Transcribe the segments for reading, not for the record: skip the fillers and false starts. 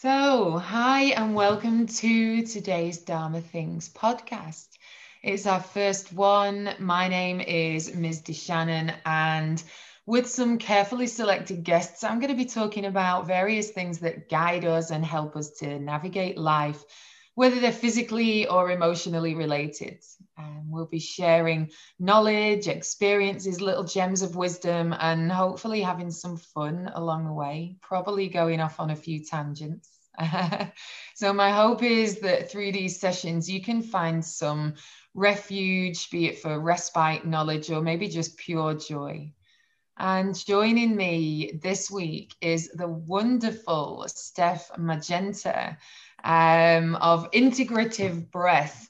So, hi and welcome to today's Dharma Things podcast. It's our first one. My name is Ms. DeShannon, and with some carefully selected guests, I'm going to be talking about various things that guide us and help us to navigate life, whether they're physically or emotionally related. We'll be sharing knowledge, experiences, little gems of wisdom, and hopefully having some fun along the way, probably going off on a few tangents. So my hope is that through these sessions, you can find some refuge, be it for respite, knowledge, or maybe just pure joy. And joining me this week is the wonderful Steph Magenta of Integrative Breath.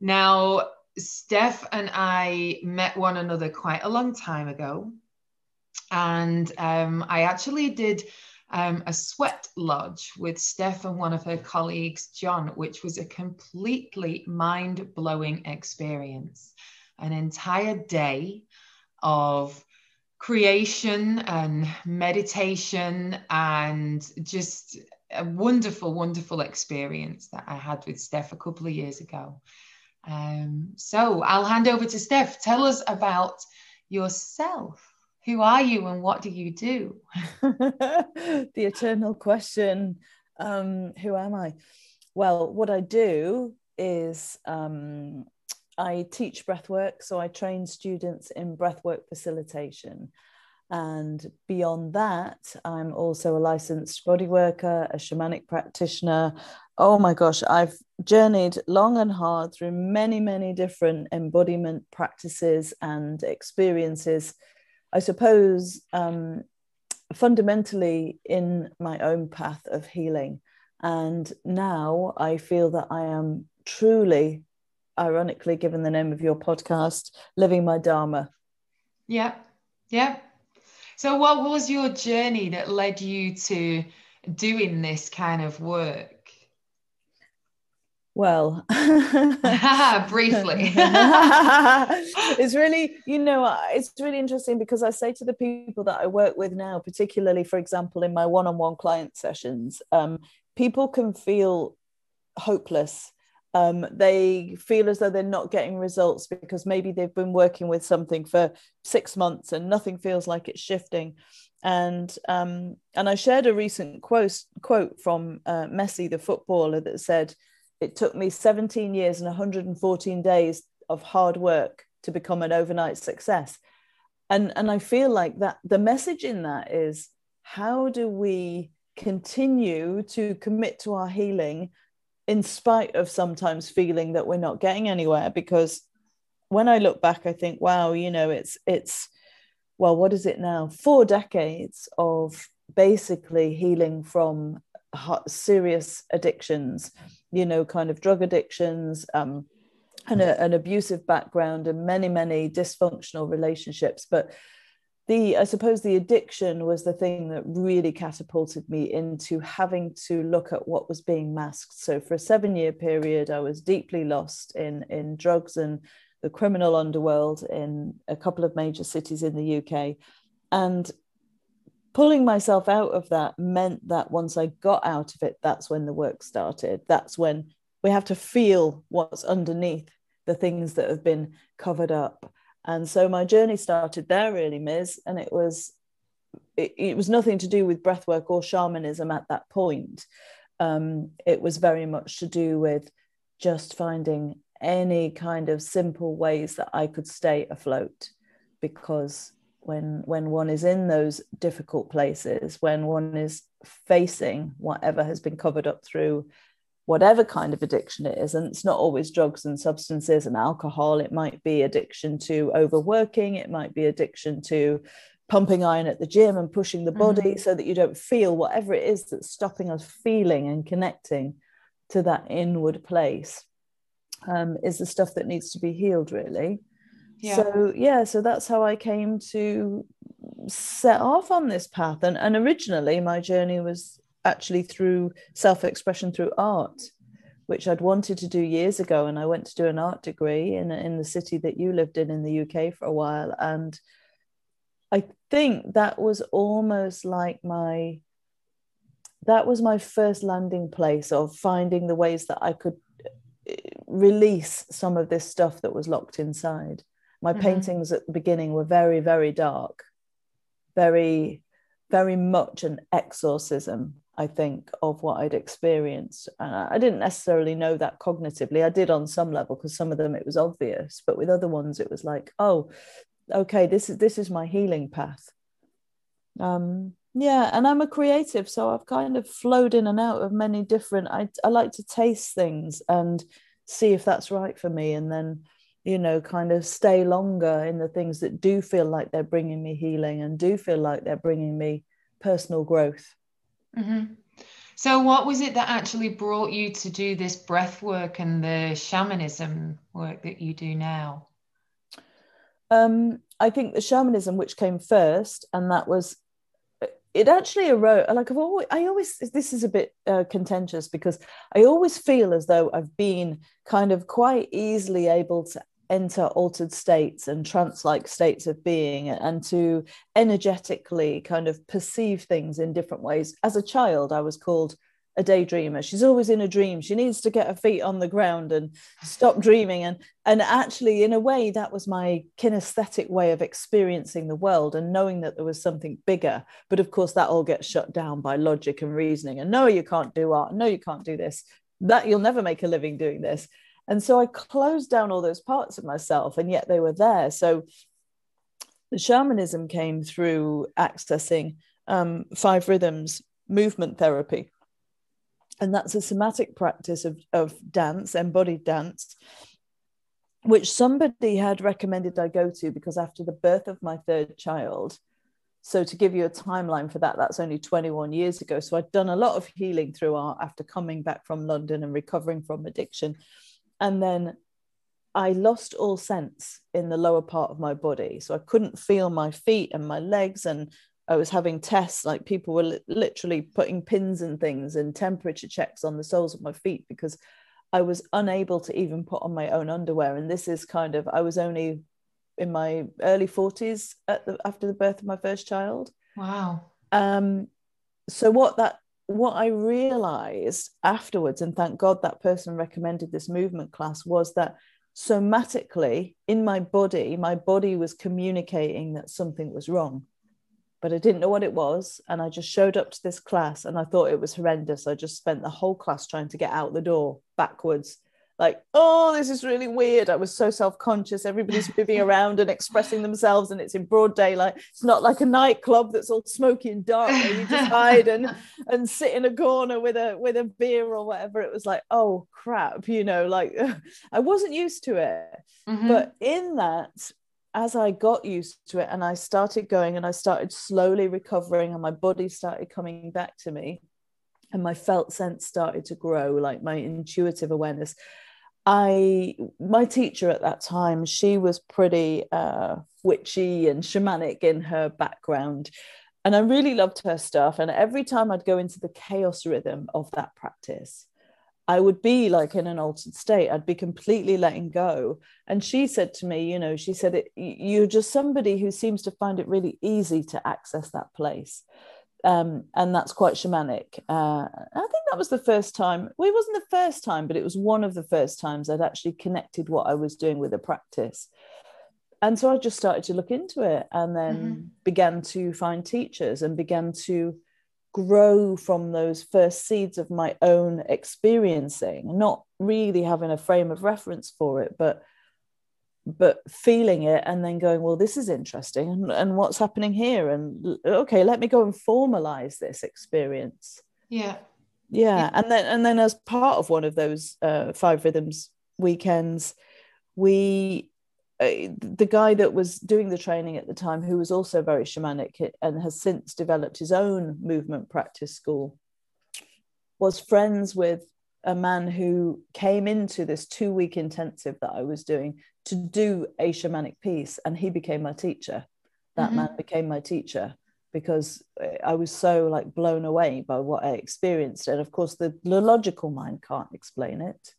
Now, Steph and I met one another quite a long time ago, and I actually did a sweat lodge with Steph and one of her colleagues, John, which was a completely mind-blowing experience. An entire day of creation and meditation, and just a wonderful, wonderful experience that I had with Steph a couple of years ago. So I'll hand over to Steph. Tell us about yourself. Who are you and what do you do? The eternal question, who am I? Well, what I do is I teach breathwork, so I train students in breathwork facilitation. And beyond that, I'm also a licensed body worker, a shamanic practitioner. Oh my gosh, I've journeyed long and hard through many, many different embodiment practices and experiences. I suppose fundamentally in my own path of healing. And now I feel that I am truly, ironically, given the name of your podcast, living my Dharma. Yeah, yeah. So what was your journey that led you to doing this kind of work? Well, briefly, it's really, you know, it's really interesting because I say to the people that I work with now, particularly, for example, in my one-on-one client sessions, people can feel hopeless. They feel as though they're not getting results because maybe they've been working with something for 6 months and nothing feels like it's shifting. And I shared a recent quote from Messi, the footballer, that said, "It took me 17 years and 114 days of hard work to become an overnight success." And I feel like that the message in that is, how do we continue to commit to our healing in spite of sometimes feeling that we're not getting anywhere? Because when I look back, I think, wow, you know, it's well, what is it now? 4 decades of basically healing from serious addictions, you know, kind of drug addictions, and an abusive background, and many, many dysfunctional relationships. But I suppose the addiction was the thing that really catapulted me into having to look at what was being masked. So for a 7-year period, I was deeply lost in drugs and the criminal underworld in a couple of major cities in the UK. And pulling myself out of that meant that once I got out of it, that's when the work started. That's when we have to feel what's underneath the things that have been covered up. And so my journey started there, really, Ms. And it was nothing to do with breathwork or shamanism at that point. It was very much to do with just finding any kind of simple ways that I could stay afloat. Because when one is in those difficult places, when one is facing whatever has been covered up through whatever kind of addiction it is, and it's not always drugs and substances and alcohol, it might be addiction to overworking, it might be addiction to pumping iron at the gym and pushing the body so that you don't feel whatever it is that's stopping us feeling and connecting to that inward place, is the stuff that needs to be healed, really. Yeah. So that's how I came to set off on this path. And originally my journey was actually through self-expression through art, which I'd wanted to do years ago. And I went to do an art degree in the city that you lived in the UK for a while. And I think that was almost like my that was my first landing place of finding the ways that I could release some of this stuff that was locked inside. My paintings at the beginning were very, very dark, very, very much an exorcism, I think, of what I'd experienced. I didn't necessarily know that cognitively. I did on some level, because some of them it was obvious, but with other ones it was like, oh, okay, this is my healing path. Yeah, and I'm a creative, so I've kind of flowed in and out of many different, I like to taste things and see if that's right for me, and then, you know, kind of stay longer in the things that do feel like they're bringing me healing and do feel like they're bringing me personal growth. Mm-hmm. So what was it that actually brought you to do this breath work and the shamanism work that you do now? I think the shamanism, which came first, and that was, it actually arose, like I always, this is a bit contentious, because I always feel as though I've been kind of quite easily able to enter altered states and trance-like states of being, and to energetically kind of perceive things in different ways. As a child, I was called a daydreamer. She's always in a dream. She needs to get her feet on the ground and stop dreaming. And actually, in a way, that was my kinesthetic way of experiencing the world and knowing that there was something bigger. But of course, that all gets shut down by logic and reasoning. And no, you can't do art. No, you can't do this. That you'll never make a living doing this. And so I closed down all those parts of myself, and yet they were there. So the shamanism came through accessing Five Rhythms movement therapy. And that's a somatic practice of dance, embodied dance, which somebody had recommended I go to, because after the birth of my third child, so to give you a timeline for that, that's only 21 years ago. So I'd done a lot of healing through art after coming back from London and recovering from addiction. And then I lost all sense in the lower part of my body. So I couldn't feel my feet and my legs, and I was having tests, like people were literally putting pins and things and temperature checks on the soles of my feet, because I was unable to even put on my own underwear. And this is kind of, I was only in my early 40s after the birth of my first child. Wow. So what I realized afterwards, and thank God that person recommended this movement class, was that somatically in my body was communicating that something was wrong. But I didn't know what it was. And I just showed up to this class and I thought it was horrendous. I just spent the whole class trying to get out the door backwards. Like, oh, this is really weird. I was so self-conscious. Everybody's moving around and expressing themselves, and it's in broad daylight. It's not like a nightclub that's all smoky and dark where you just hide and sit in a corner with a beer or whatever. It was like, oh, crap, you know, like I wasn't used to it. Mm-hmm. But in that, as I got used to it and I started going and I started slowly recovering and my body started coming back to me and my felt sense started to grow, like my intuitive awareness. My teacher at that time, she was pretty witchy and shamanic in her background, and I really loved her stuff. And every time I'd go into the chaos rhythm of that practice, I would be like in an altered state. I'd be completely letting go. And she said to me, you know, she said, you're just somebody who seems to find it really easy to access that place. And that's quite shamanic. I think that was the first time. Well, it wasn't the first time, but it was one of the first times I'd actually connected what I was doing with a practice. And so I just started to look into it, and then began to find teachers and began to grow from those first seeds of my own experiencing, not really having a frame of reference for it, but feeling it and then going, well, this is interesting, and what's happening here, and okay, let me go and formalize this experience. Yeah. And then as part of one of those Five Rhythms weekends, the guy that was doing the training at the time, who was also very shamanic and has since developed his own movement practice school, was friends with a man who came into this 2-week intensive that I was doing to do a shamanic piece. And he became my teacher. That man became my teacher, because I was so like blown away by what I experienced. And of course the logical mind can't explain it.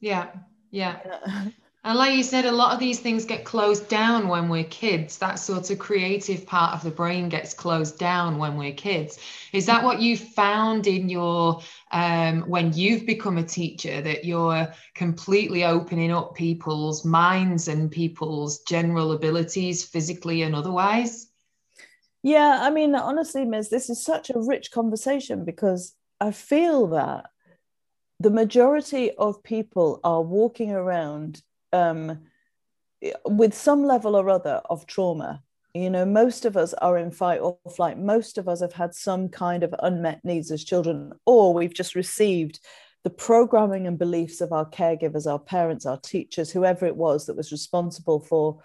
Yeah. And like you said, a lot of these things get closed down when we're kids. That sort of creative part of the brain gets closed down when we're kids. Is that what you found in your, when you've become a teacher, that you're completely opening up people's minds and people's general abilities, physically and otherwise? Yeah, I mean, honestly, Ms., this is such a rich conversation, because I feel that the majority of people are walking around with some level or other of trauma. You know, most of us are in fight or flight. Most of us have had some kind of unmet needs as children, or we've just received the programming and beliefs of our caregivers, our parents, our teachers, whoever it was that was responsible for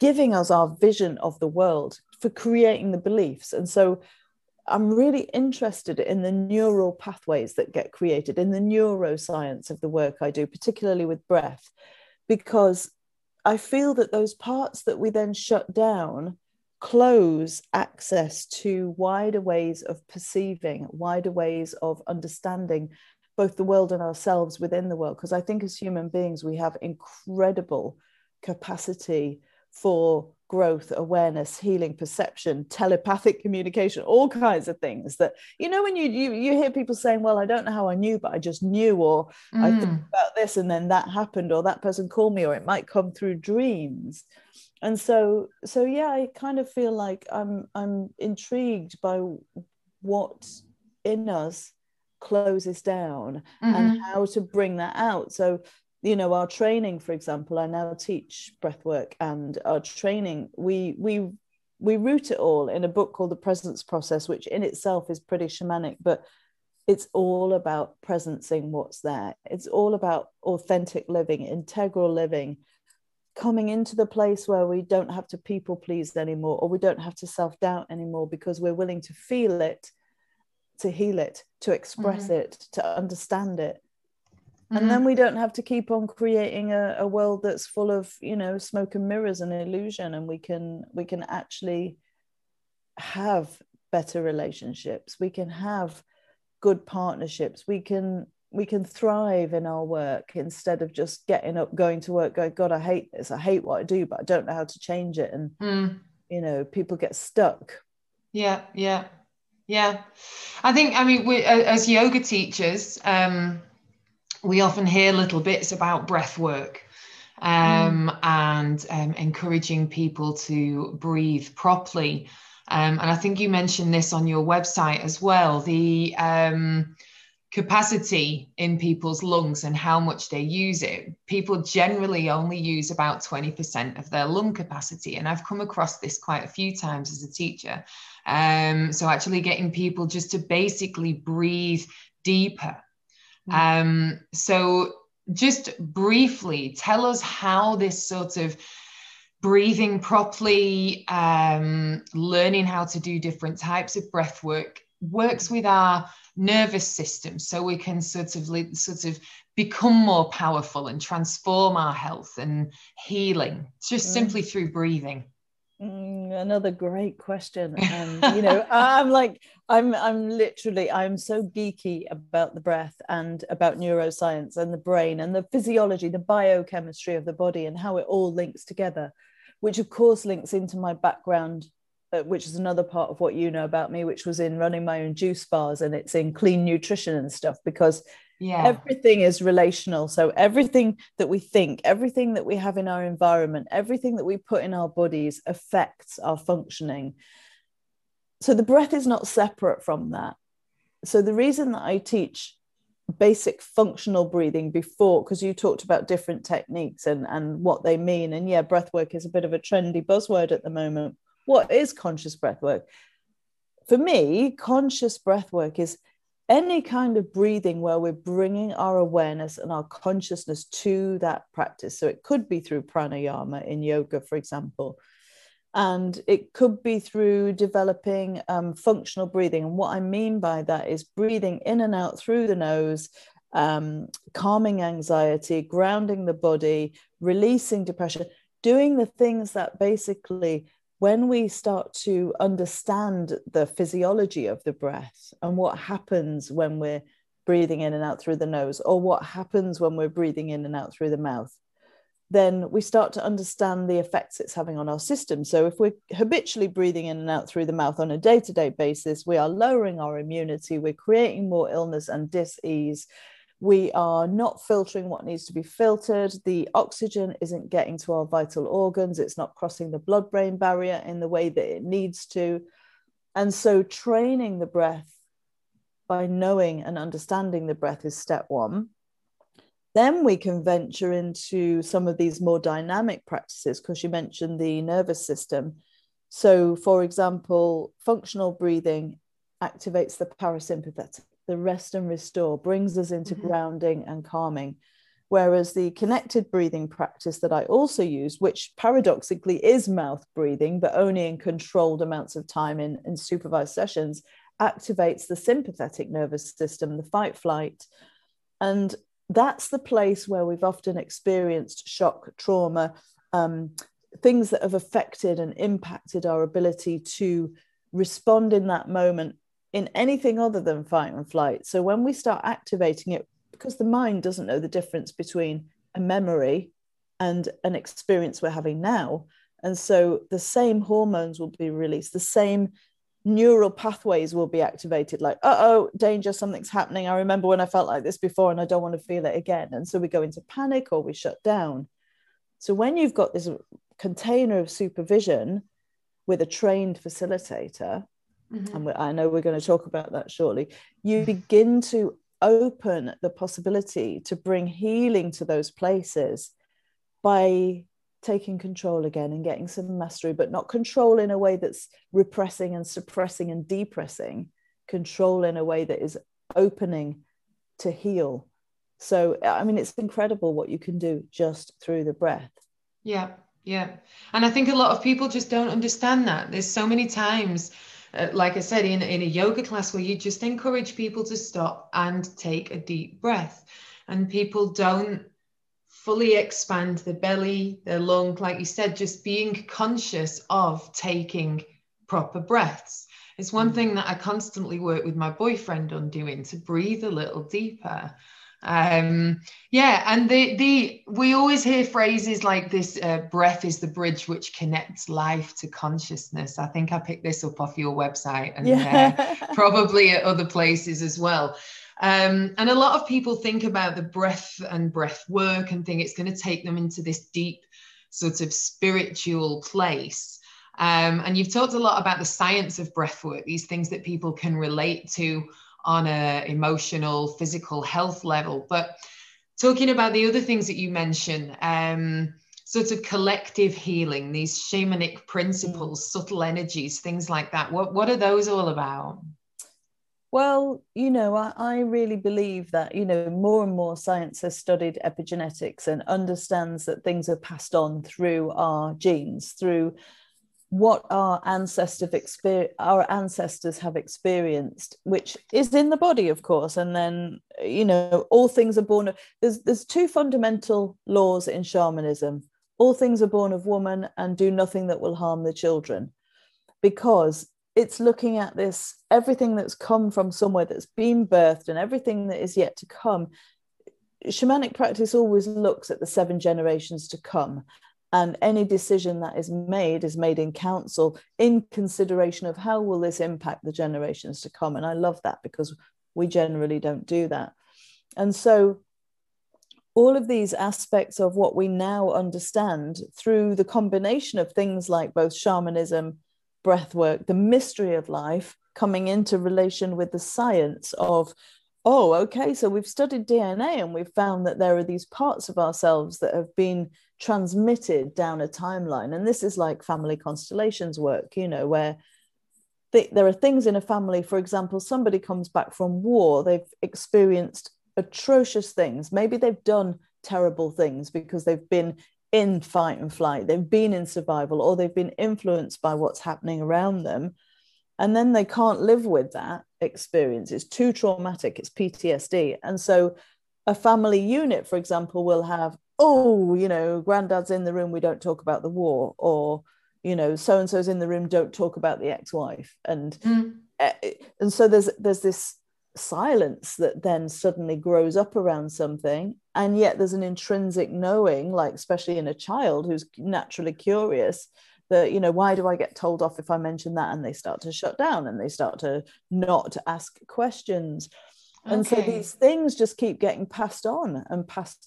giving us our vision of the world, for creating the beliefs. And so I'm really interested in the neural pathways that get created, in the neuroscience of the work I do, particularly with breath, because I feel that those parts that we then shut down close access to wider ways of perceiving, wider ways of understanding both the world and ourselves within the world. Because I think as human beings, we have incredible capacity for growth, awareness, healing, perception, telepathic communication, all kinds of things that, you know, when you hear people saying, well, I don't know how I knew, but I just knew, or I think about this and then that happened, or that person called me, or it might come through dreams. And so yeah, I kind of feel like I'm intrigued by what in us closes down and how to bring that out. So, you know, our training, for example, I now teach breathwork, and our training, we root it all in a book called The Presence Process, which in itself is pretty shamanic, but it's all about presencing what's there. It's all about authentic living, integral living, coming into the place where we don't have to people please anymore, or we don't have to self-doubt anymore, because we're willing to feel it, to heal it, to express it, to understand it. And then we don't have to keep on creating a world that's full of, you know, smoke and mirrors and illusion, and we can actually have better relationships. We can have good partnerships. We can thrive in our work, instead of just getting up, going to work, going, God, I hate this. I hate what I do, but I don't know how to change it. And, you know, people get stuck. Yeah, yeah, yeah. I think, I mean, we, as yoga teachers, we often hear little bits about breath work and encouraging people to breathe properly. And I think you mentioned this on your website as well, the capacity in people's lungs and how much they use it. People generally only use about 20% of their lung capacity. And I've come across this quite a few times as a teacher. So actually getting people just to basically breathe deeper. So just briefly tell us how this sort of breathing properly, learning how to do different types of breath work works with our nervous system, so we can sort of become more powerful and transform our health and healing just simply through breathing. Another great question. You know, I'm so geeky about the breath and about neuroscience and the brain and the physiology, the biochemistry of the body and how it all links together, which of course links into my background, which is another part of what you know about me, which was in running my own juice bars, and it's in clean nutrition and stuff, because everything is relational. So everything that we think, everything that we have in our environment, everything that we put in our bodies affects our functioning. So the breath is not separate from that. So the reason that I teach basic functional breathing before, because you talked about different techniques and what they mean. And yeah, breathwork is a bit of a trendy buzzword at the moment. What is conscious breathwork? For me, conscious breathwork is any kind of breathing where we're bringing our awareness and our consciousness to that practice. So it could be through pranayama in yoga, for example, and it could be through developing functional breathing. And what I mean by that is breathing in and out through the nose, calming anxiety, grounding the body, releasing depression, doing the things that basically, when we start to understand the physiology of the breath and what happens when we're breathing in and out through the nose, or what happens when we're breathing in and out through the mouth, then we start to understand the effects it's having on our system. So if we're habitually breathing in and out through the mouth on a day-to-day basis, we are lowering our immunity, we're creating more illness and dis-ease. We are not filtering what needs to be filtered. The oxygen isn't getting to our vital organs. It's not crossing the blood-brain barrier in the way that it needs to. And so training the breath by knowing and understanding the breath is step one. Then we can venture into some of these more dynamic practices, because you mentioned the nervous system. So, for example, functional breathing activates the parasympathetic, the rest and restore, brings us into grounding and calming. Whereas the connected breathing practice that I also use, which paradoxically is mouth breathing, but only in controlled amounts of time in supervised sessions, activates the sympathetic nervous system, the fight flight. And that's the place where we've often experienced shock, trauma, things that have affected and impacted our ability to respond in that moment in anything other than fight and flight. So when we start activating it, because the mind doesn't know the difference between a memory and an experience we're having now. And so the same hormones will be released, the same neural pathways will be activated, like, uh-oh, danger, something's happening. I remember when I felt like this before and I don't want to feel it again. And so we go into panic or we shut down. So when you've got this container of supervision with a trained facilitator, and I know we're going to talk about that shortly, you begin to open the possibility to bring healing to those places by taking control again and getting some mastery, but not control in a way that's repressing and suppressing and depressing, control in a way that is opening to heal. So, I mean, it's incredible what you can do just through the breath. Yeah, yeah. And I think a lot of people just don't understand that. There's so many times, like I said, in a yoga class where you just encourage people to stop and take a deep breath, and people don't fully expand the belly, the lung, like you said, just being conscious of taking proper breaths. It's one thing that I constantly work with my boyfriend on doing, to breathe a little deeper. Yeah, and we always hear phrases like this, breath is the bridge which connects life to consciousness. I think I picked this up off your website and probably at other places as well. And a lot of people think about the breath and breath work and think it's going to take them into this deep sort of spiritual place. And you've talked a lot about the science of breath work, these things that people can relate to on an emotional, physical health level. But talking about the other things that you mentioned, sort of collective healing, these shamanic principles, subtle energies, things like that. What are those all about? Well, you know, I really believe that, you know, more and more science has studied epigenetics and understands that things are passed on through our genes, through what our ancestors have experienced, which is in the body, of course. And then, you know, all things are born of, there's two fundamental laws in shamanism. All things are born of woman and do nothing that will harm the children, because it's looking at this, everything that's come from somewhere that's been birthed and everything that is yet to come. Shamanic practice always looks at the 7 generations to come, and any decision that is made in council in consideration of how will this impact the generations to come. And I love that, because we generally don't do that. And so all of these aspects of what we now understand through the combination of things like both shamanism, breath work, the mystery of life, coming into relation with the science of, oh, okay, so we've studied DNA and we've found that there are these parts of ourselves that have been transmitted down a timeline. And this is like family constellations work, you know, where there are things in a family. For example, somebody comes back from war, they've experienced atrocious things. Maybe they've done terrible things because they've been in fight and flight, they've been in survival, or they've been influenced by what's happening around them. And then they can't live with that experience. It's too traumatic, it's PTSD. And so a family unit, for example, will have, oh, you know, granddad's in the room, we don't talk about the war, or, you know, so-and-so's in the room, don't talk about the ex-wife. And so there's this silence that then suddenly grows up around something. And yet there's an intrinsic knowing, like especially in a child who's naturally curious, that, you know, why do I get told off if I mention that? And they start to shut down and they start to not ask questions. Okay. And so these things just keep getting passed on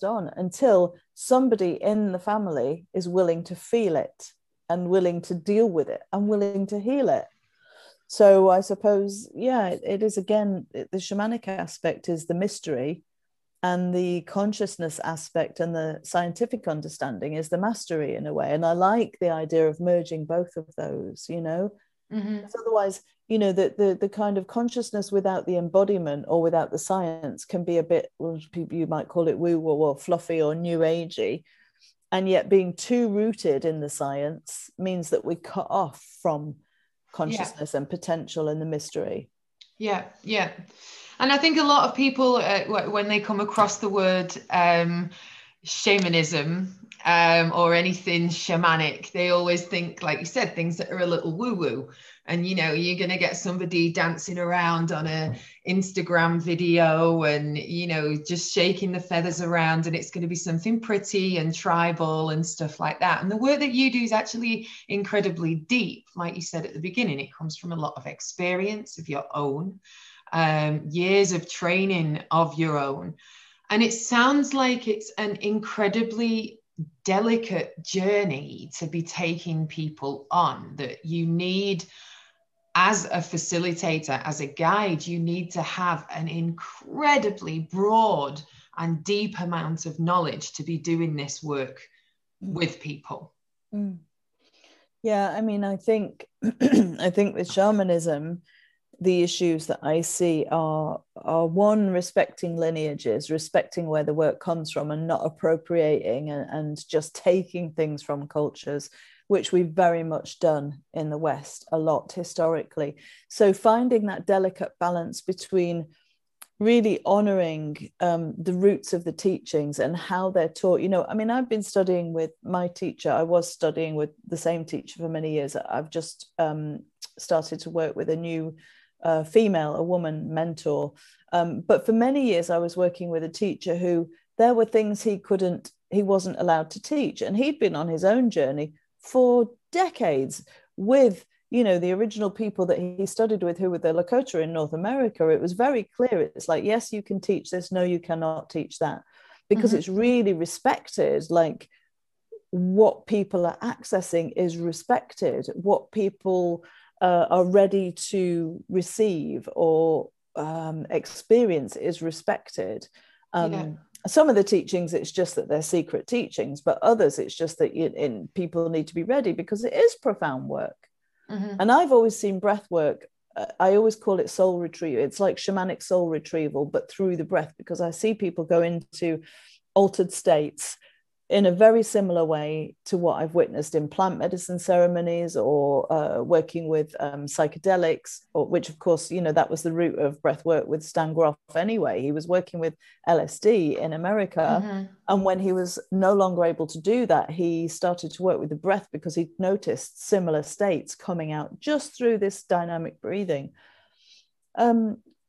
until somebody in the family is willing to feel it and willing to deal with it and willing to heal it. So I suppose, yeah, it is, again, the shamanic aspect is the mystery, and the consciousness aspect and the scientific understanding is the mastery in a way. And I like the idea of merging both of those, you know, mm-hmm. because otherwise, you know, the kind of consciousness without the embodiment or without the science can be a bit, well, you might call it woo woo or fluffy or new agey. And yet being too rooted in the science means that we cut off from consciousness yeah. and potential and the mystery. Yeah, yeah. And I think a lot of people, when they come across the word shamanism or anything shamanic, they always think, like you said, things that are a little woo-woo. And, you know, you're going to get somebody dancing around on an Instagram video and, you know, just shaking the feathers around, and it's going to be something pretty and tribal and stuff like that. And the work that you do is actually incredibly deep. Like you said at the beginning, it comes from a lot of experience of your own. Years of training of your own. And it sounds like it's an incredibly delicate journey to be taking people on, that you need, as a facilitator, as a guide, you need to have an incredibly broad and deep amount of knowledge to be doing this work with people. Mm. Yeah, I mean, I think with shamanism, the issues that I see are one, respecting lineages, respecting where the work comes from, and not appropriating and just taking things from cultures, which we've very much done in the West a lot historically. So finding that delicate balance between really honoring the roots of the teachings and how they're taught. You know, I mean, I've been studying with my teacher. I was studying with the same teacher for many years. I've just started to work with a new woman mentor. But for many years, I was working with a teacher who, there were things he wasn't allowed to teach. And he'd been on his own journey for decades with, you know, the original people that he studied with, who were the Lakota in North America. It was very clear. It's like, yes, you can teach this. No, you cannot teach that, because mm-hmm. it's really respected. Like, what people are accessing is respected. What people are ready to receive or experience is respected. Yeah. Some of the teachings, it's just that they're secret teachings, but others, it's just that people need to be ready, because it is profound work. Mm-hmm. And I've always seen breath work, I always call it soul retrieval. It's like shamanic soul retrieval, but through the breath, because I see people go into altered states in a very similar way to what I've witnessed in plant medicine ceremonies or working with psychedelics, or, which, of course, you know, that was the root of breath work with Stan Grof anyway. He was working with LSD in America. Mm-hmm. And when he was no longer able to do that, he started to work with the breath, because he noticed similar states coming out just through this dynamic breathing.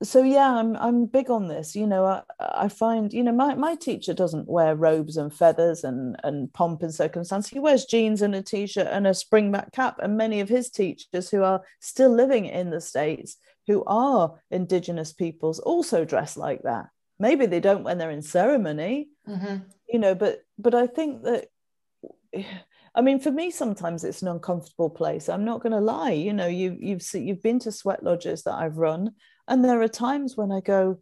So, yeah, I'm big on this. You know, I find, you know, my teacher doesn't wear robes and feathers and pomp and circumstance. He wears jeans and a T-shirt and a springback cap. And many of his teachers who are still living in the States, who are Indigenous peoples, also dress like that. Maybe they don't when they're in ceremony, mm-hmm. you know, but I think that, I mean, for me, sometimes it's an uncomfortable place. I'm not going to lie. You know, you've been to sweat lodges that I've run. And there are times when I go,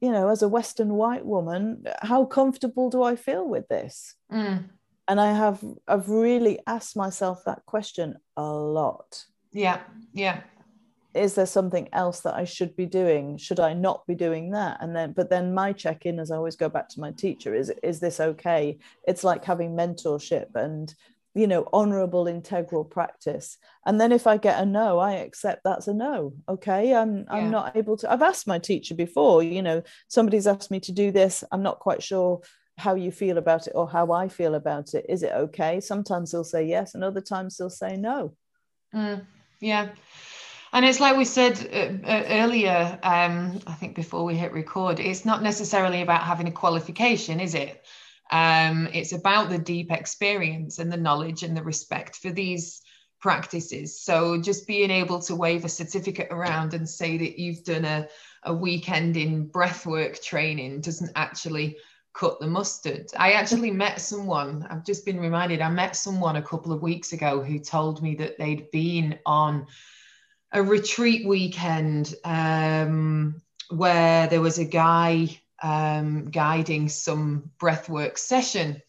you know, as a Western white woman, how comfortable do I feel with this? Mm. And I've really asked myself that question a lot. Yeah, yeah. Is there something else that I should be doing? Should I not be doing that? And then, but then my check-in, as I always go back to my teacher, is this okay? It's like having mentorship and, you know, honorable, integral practice. And then if I get a no, I accept that's a no. Okay, I'm not able to. I've asked my teacher before, you know, somebody's asked me to do this. I'm not quite sure how you feel about it or how I feel about it. Is it okay? Sometimes they'll say yes, and other times they'll say no. Mm, yeah. And it's like we said earlier, I think before we hit record, it's not necessarily about having a qualification, is it? It's about the deep experience and the knowledge and the respect for these practices. So just being able to wave a certificate around and say that you've done a weekend in breathwork training doesn't actually cut the mustard. I actually met someone, I've just been reminded, I met someone a couple of weeks ago who told me that they'd been on a retreat weekend where there was a guy guiding some breathwork session,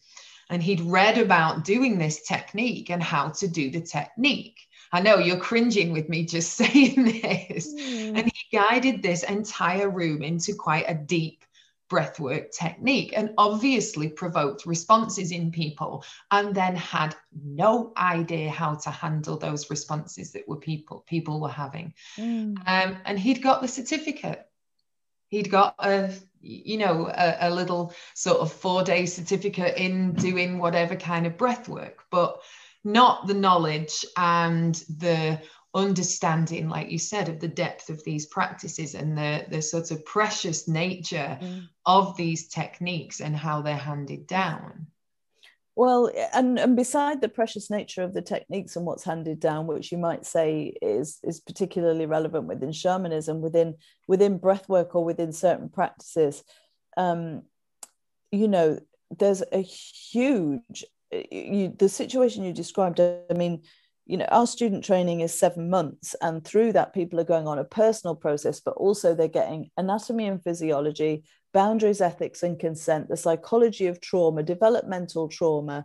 and he'd read about doing this technique and how to do the technique. I know you're cringing with me just saying this. And he guided this entire room into quite a deep breathwork technique, and obviously provoked responses in people, and then had no idea how to handle those responses that were people were having. And he'd got the certificate. He'd got a little sort of 4-day certificate in doing whatever kind of breathwork, but not the knowledge and the understanding, like you said, of the depth of these practices and the sort of precious nature of these techniques and how they're handed down. Well, and beside the precious nature of the techniques and what's handed down, which you might say is particularly relevant within shamanism, within breathwork or within certain practices, there's a huge, the situation you described, I mean, our student training is 7 months, and through that people are going on a personal process, but also they're getting anatomy and physiology, boundaries, ethics and consent, the psychology of trauma, developmental trauma,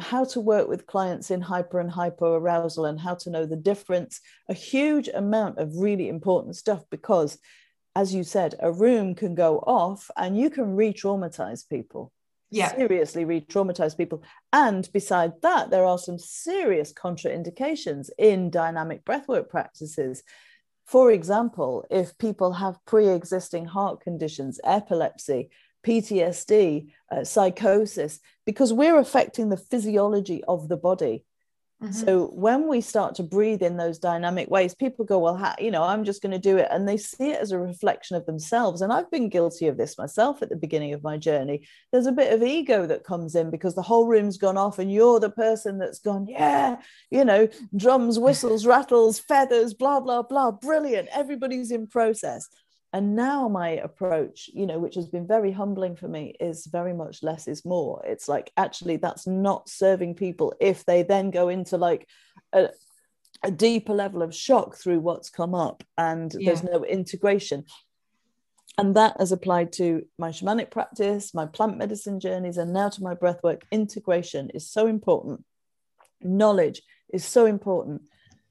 how to work with clients in hyper and hypo arousal, and how to know the difference. A huge amount of really important stuff, because as you said, a room can go off and you can re-traumatize people. Yeah. Seriously re-traumatize people. And beside that, there are some serious contraindications in dynamic breathwork practices. For example, if people have pre-existing heart conditions, epilepsy, PTSD, psychosis, because we're affecting the physiology of the body. So when we start to breathe in those dynamic ways, people go, well, I'm just going to do it. And they see it as a reflection of themselves. And I've been guilty of this myself at the beginning of my journey. There's a bit of ego that comes in because the whole room's gone off and you're the person that's gone, drums, whistles, rattles, feathers, blah, blah, blah. Brilliant. Everybody's in process. And now my approach, which has been very humbling for me, is very much less is more. It's like, actually, that's not serving people if they then go into like a deeper level of shock through what's come up, and there's no integration. And that has applied to my shamanic practice, my plant medicine journeys, and now to my breathwork. Integration is so important. Knowledge is so important.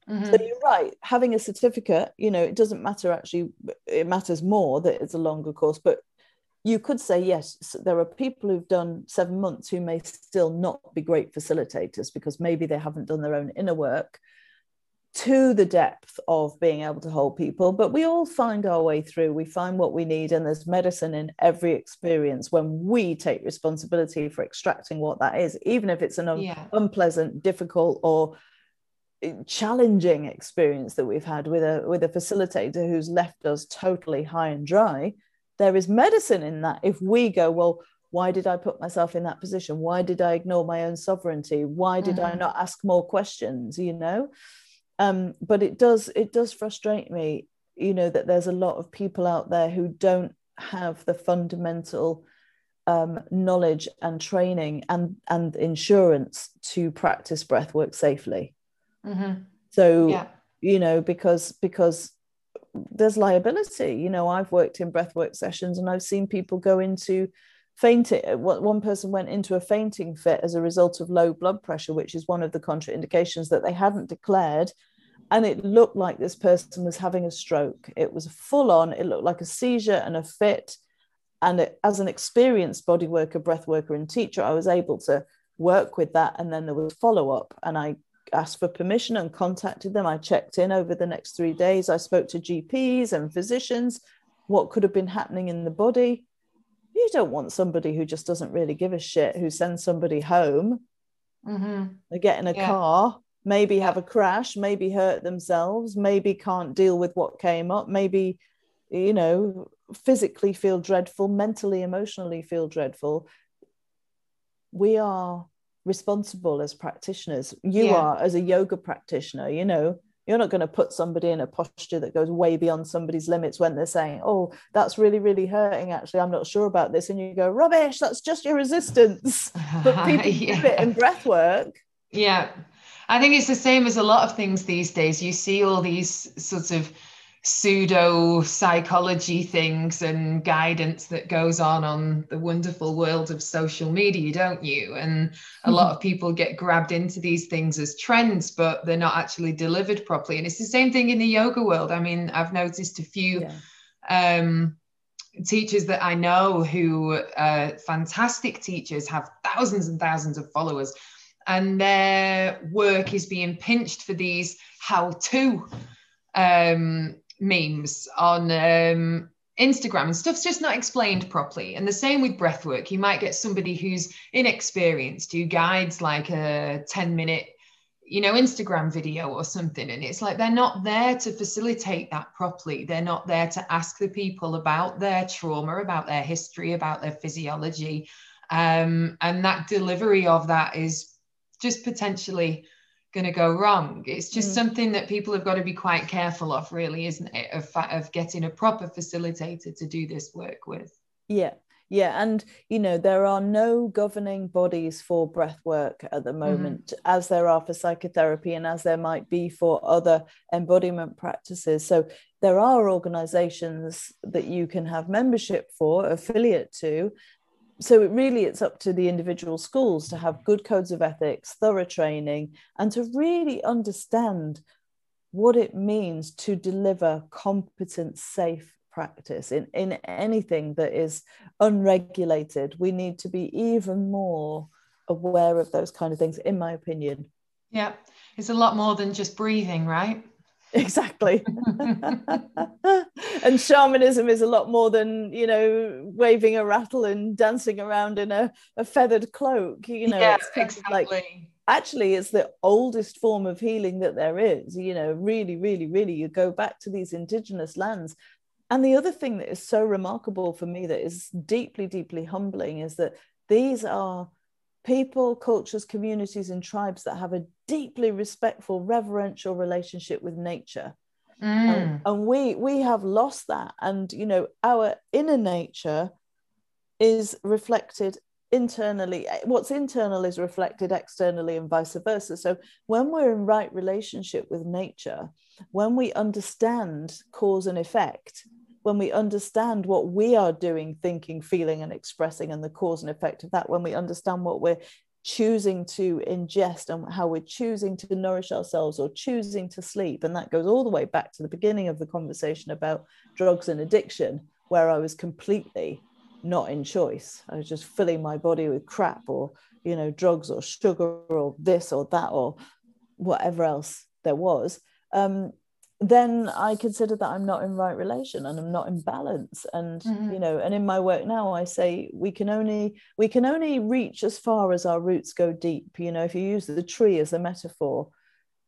So you're right, having a certificate, it doesn't matter actually, it matters more that it's a longer course, but you could say, yes, there are people who've done 7 months who may still not be great facilitators because maybe they haven't done their own inner work to the depth of being able to hold people, but we all find our way through, we find what we need, and there's medicine in every experience when we take responsibility for extracting what that is, even if it's an unpleasant, difficult or challenging experience that we've had with a facilitator who's left us totally high and dry. There is medicine in that if we go, well, why did I put myself in that position? Why did I ignore my own sovereignty? Why did I not ask more questions? But it does frustrate me, that there's a lot of people out there who don't have the fundamental knowledge and training and insurance to practice breathwork safely. So, because there's liability, I've worked in breathwork sessions and I've seen people go into fainting. One person went into a fainting fit as a result of low blood pressure, which is one of the contraindications that they hadn't declared. And it looked like this person was having a stroke. It was full on. It looked like a seizure and a fit. And as an experienced body worker, breath worker and teacher, I was able to work with that. And then there was follow up, and I asked for permission and contacted them. I checked in over the next 3 days. I spoke to GPs and physicians, what could have been happening in the body. You don't want somebody who just doesn't really give a shit, who sends somebody home. They get in a car maybe have a crash, maybe hurt themselves, maybe can't deal with what came up, maybe, you know, physically feel dreadful, mentally, emotionally feel dreadful. We are responsible as practitioners. You are, as a yoga practitioner, you know, you're not going to put somebody in a posture that goes way beyond somebody's limits when they're saying, oh, that's really, really hurting. Actually, I'm not sure about this. And you go, rubbish, that's just your resistance. But people do it in breath work. Yeah. I think it's the same as a lot of things these days. You see all these sorts of pseudo psychology things and guidance that goes on the wonderful world of social media, don't you? And a lot of people get grabbed into these things as trends, but they're not actually delivered properly. And it's the same thing in the yoga world. I mean, I've noticed a few teachers that I know who are fantastic teachers, have thousands and thousands of followers, and their work is being pinched for these how-to memes on Instagram, and stuff's just not explained properly. And the same with breathwork. You might get somebody who's inexperienced who guides like a 10-minute, you know, Instagram video or something, and it's like they're not there to facilitate that properly. They're not there to ask the people about their trauma, about their history, about their physiology, and that delivery of that is just potentially going to go wrong. It's just something that people have got to be quite careful of, really, isn't it, of getting a proper facilitator to do this work with. Yeah And you know, there are no governing bodies for breath work at the moment, as there are for psychotherapy and as there might be for other embodiment practices. So there are organizations that you can have membership for, affiliate to. So it really, it's up to the individual schools to have good codes of ethics, thorough training, and to really understand what it means to deliver competent, safe practice in anything that is unregulated. We need to be even more aware of those kind of things, in my opinion. Yeah, it's a lot more than just breathing, right? Exactly. And shamanism is a lot more than, you know, waving a rattle and dancing around in a feathered cloak. You know, yeah, it's exactly. Like, actually, it's the oldest form of healing that there is. You know, really, really, really, you go back to these indigenous lands. And the other thing that is so remarkable for me, that is deeply, deeply humbling, is that these are people, cultures, communities, and tribes that have a deeply respectful, reverential relationship with nature. And we have lost that. And, you know, our inner nature is reflected internally. What's internal is reflected externally, and vice versa. So when we're in right relationship with nature, when we understand cause and effect, when we understand what we are doing, thinking, feeling, and expressing, and the cause and effect of that, when we understand what we're choosing to ingest and how we're choosing to nourish ourselves or choosing to sleep, and that goes all the way back to the beginning of the conversation about drugs and addiction, where I was completely not in choice. I was just filling my body with crap, or, you know, drugs or sugar or this or that or whatever else there was. Then I consider that I'm not in right relation and I'm not in balance. And, you know, and in my work now, I say we can only reach as far as our roots go deep. You know, if you use the tree as a metaphor,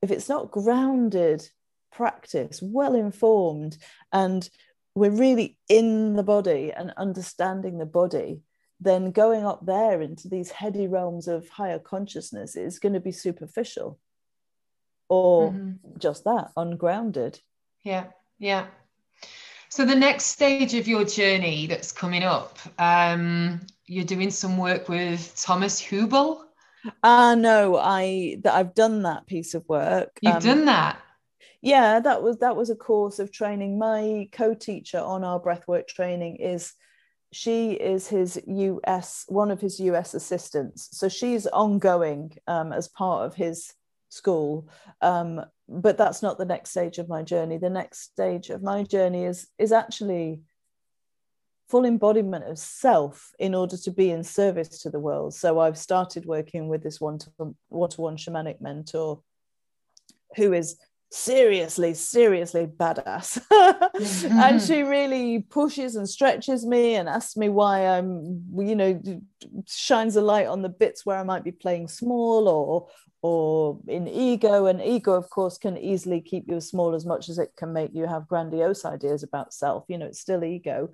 if it's not grounded practice, well informed, and we're really in the body and understanding the body, then going up there into these heady realms of higher consciousness is going to be superficial. Or just that, ungrounded. Yeah. So the next stage of your journey that's coming up, you're doing some work with Thomas Hubel. I've done that piece of work. You've done that? Yeah, that was a course of training. My co-teacher on our breathwork training is his US, one of his US assistants. So she's ongoing as part of his school, but that's not the next stage of my journey. The next stage of my journey is actually full embodiment of self in order to be in service to the world. So I've started working with this one-to-one shamanic mentor who is seriously badass. Mm-hmm. And she really pushes and stretches me and asks me why I'm, you know, shines a light on the bits where I might be playing small or in ego. And ego, of course, can easily keep you small as much as it can make you have grandiose ideas about self. You know, it's still ego.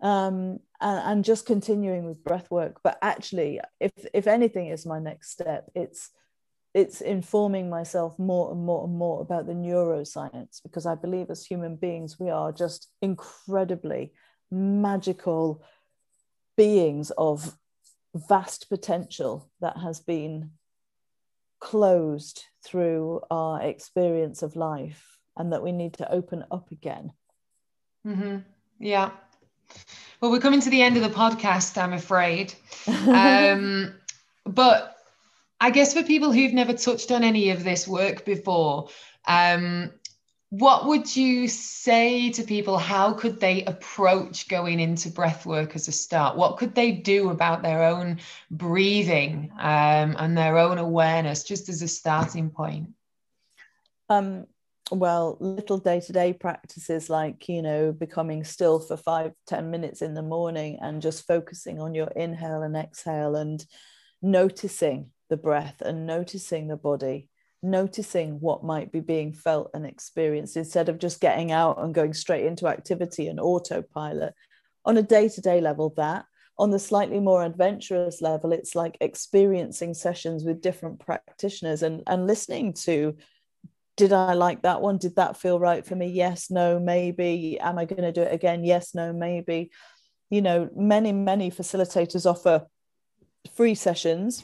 And just continuing with breath work. But actually, if anything is my next step, it's informing myself more and more and more about the neuroscience, because I believe as human beings, we are just incredibly magical beings of vast potential that has been closed through our experience of life, and that we need to open up again. Mm-hmm. Yeah. Well, we're coming to the end of the podcast, I'm afraid. But I guess for people who've never touched on any of this work before, what would you say to people? How could they approach going into breath work as a start? What could they do about their own breathing and their own awareness, just as a starting point? Well, little day-to-day practices like, you know, becoming still for 5-10 minutes in the morning and just focusing on your inhale and exhale and noticing the breath and noticing the body, noticing what might be being felt and experienced, instead of just getting out and going straight into activity and autopilot. On a day-to-day level, that. On the slightly more adventurous level, it's like experiencing sessions with different practitioners and listening to, did I like that one? Did that feel right for me? Yes, no, maybe. Am I going to do it again? Yes, no, maybe. You know, many facilitators offer free sessions.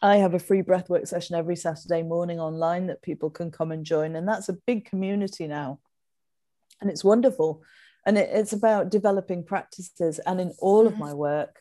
I have a free breathwork session every Saturday morning online that people can come and join. And that's a big community now. And it's wonderful. And it's about developing practices. And in all of my work,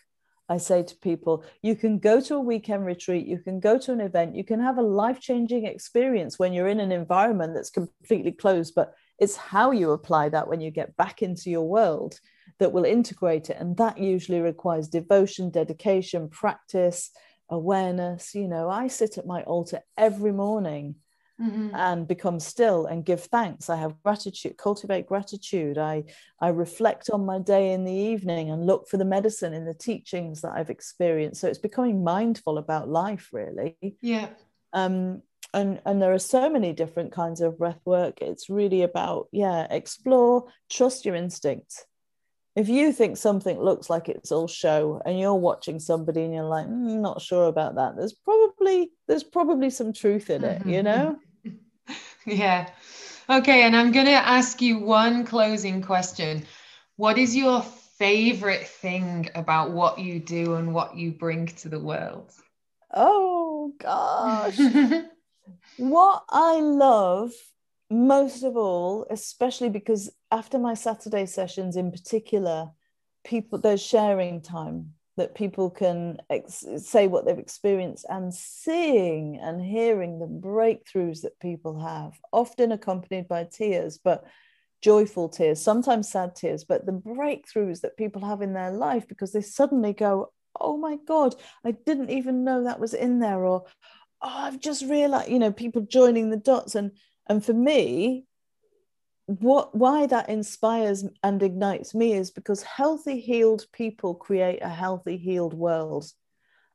I say to people, you can go to a weekend retreat, you can go to an event, you can have a life-changing experience when you're in an environment that's completely closed, but it's how you apply that when you get back into your world that will integrate it. And that usually requires devotion, dedication, practice, awareness. You know, I sit at my altar every morning and become still and give thanks. I have gratitude, cultivate gratitude. I reflect on my day in the evening and look for the medicine in the teachings that I've experienced. So it's becoming mindful about life, really. Yeah. And there are so many different kinds of breath work. It's really about, explore, trust your instincts. If you think something looks like it's all show and you're watching somebody and you're like, not sure about that, there's probably some truth in it, you know? Yeah. Okay. And I'm going to ask you one closing question. What is your favorite thing about what you do and what you bring to the world? Oh gosh. What I love most of all, especially because after my Saturday sessions in particular, there's sharing time that people can say what they've experienced, and seeing and hearing the breakthroughs that people have, often accompanied by tears, but joyful tears, sometimes sad tears, but the breakthroughs that people have in their life because they suddenly go, oh my God, I didn't even know that was in there, or oh, I've just realized, you know, people joining the dots. And for me, why that inspires and ignites me is because healthy, healed people create a healthy, healed world.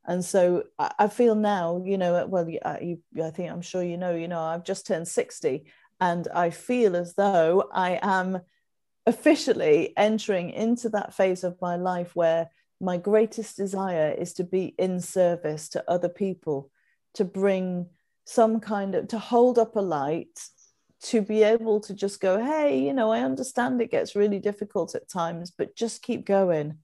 And so I feel now, you know, well, I think I'm sure you know, I've just turned 60, and I feel as though I am officially entering into that phase of my life where my greatest desire is to be in service to other people, to bring some kind of, to hold up a light, to be able to just go, hey, you know, I understand it gets really difficult at times, but just keep going.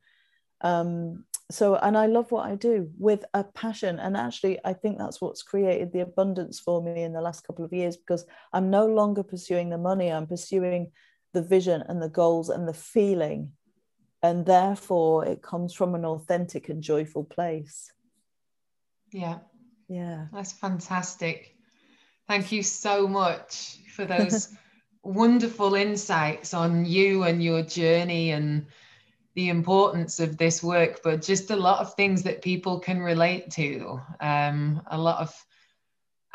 And I love what I do with a passion. And actually, I think that's what's created the abundance for me in the last couple of years, because I'm no longer pursuing the money. I'm pursuing the vision and the goals and the feeling. And therefore, it comes from an authentic and joyful place. Yeah. Yeah. That's fantastic. Thank you so much for those wonderful insights on you and your journey and the importance of this work, but just a lot of things that people can relate to. A lot of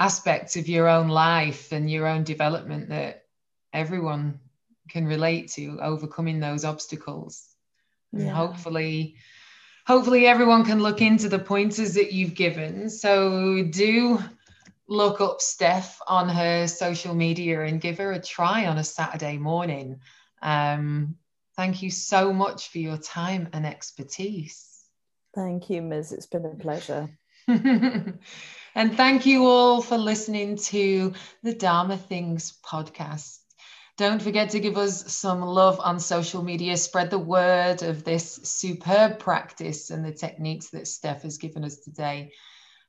aspects of your own life and your own development that everyone can relate to, overcoming those obstacles. Yeah. And hopefully everyone can look into the pointers that you've given. So do look up Steph on her social media and give her a try on a Saturday morning. Thank you so much for your time and expertise. Thank you, Ms. It's been a pleasure. And thank you all for listening to the Dharma Things podcast. Don't forget to give us some love on social media. Spread the word of this superb practice and the techniques that Steph has given us today.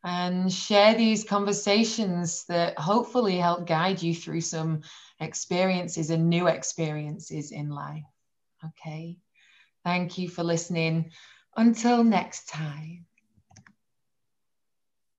And share these conversations that hopefully help guide you through some experiences and new experiences in life. Okay. Thank you for listening. Until next time.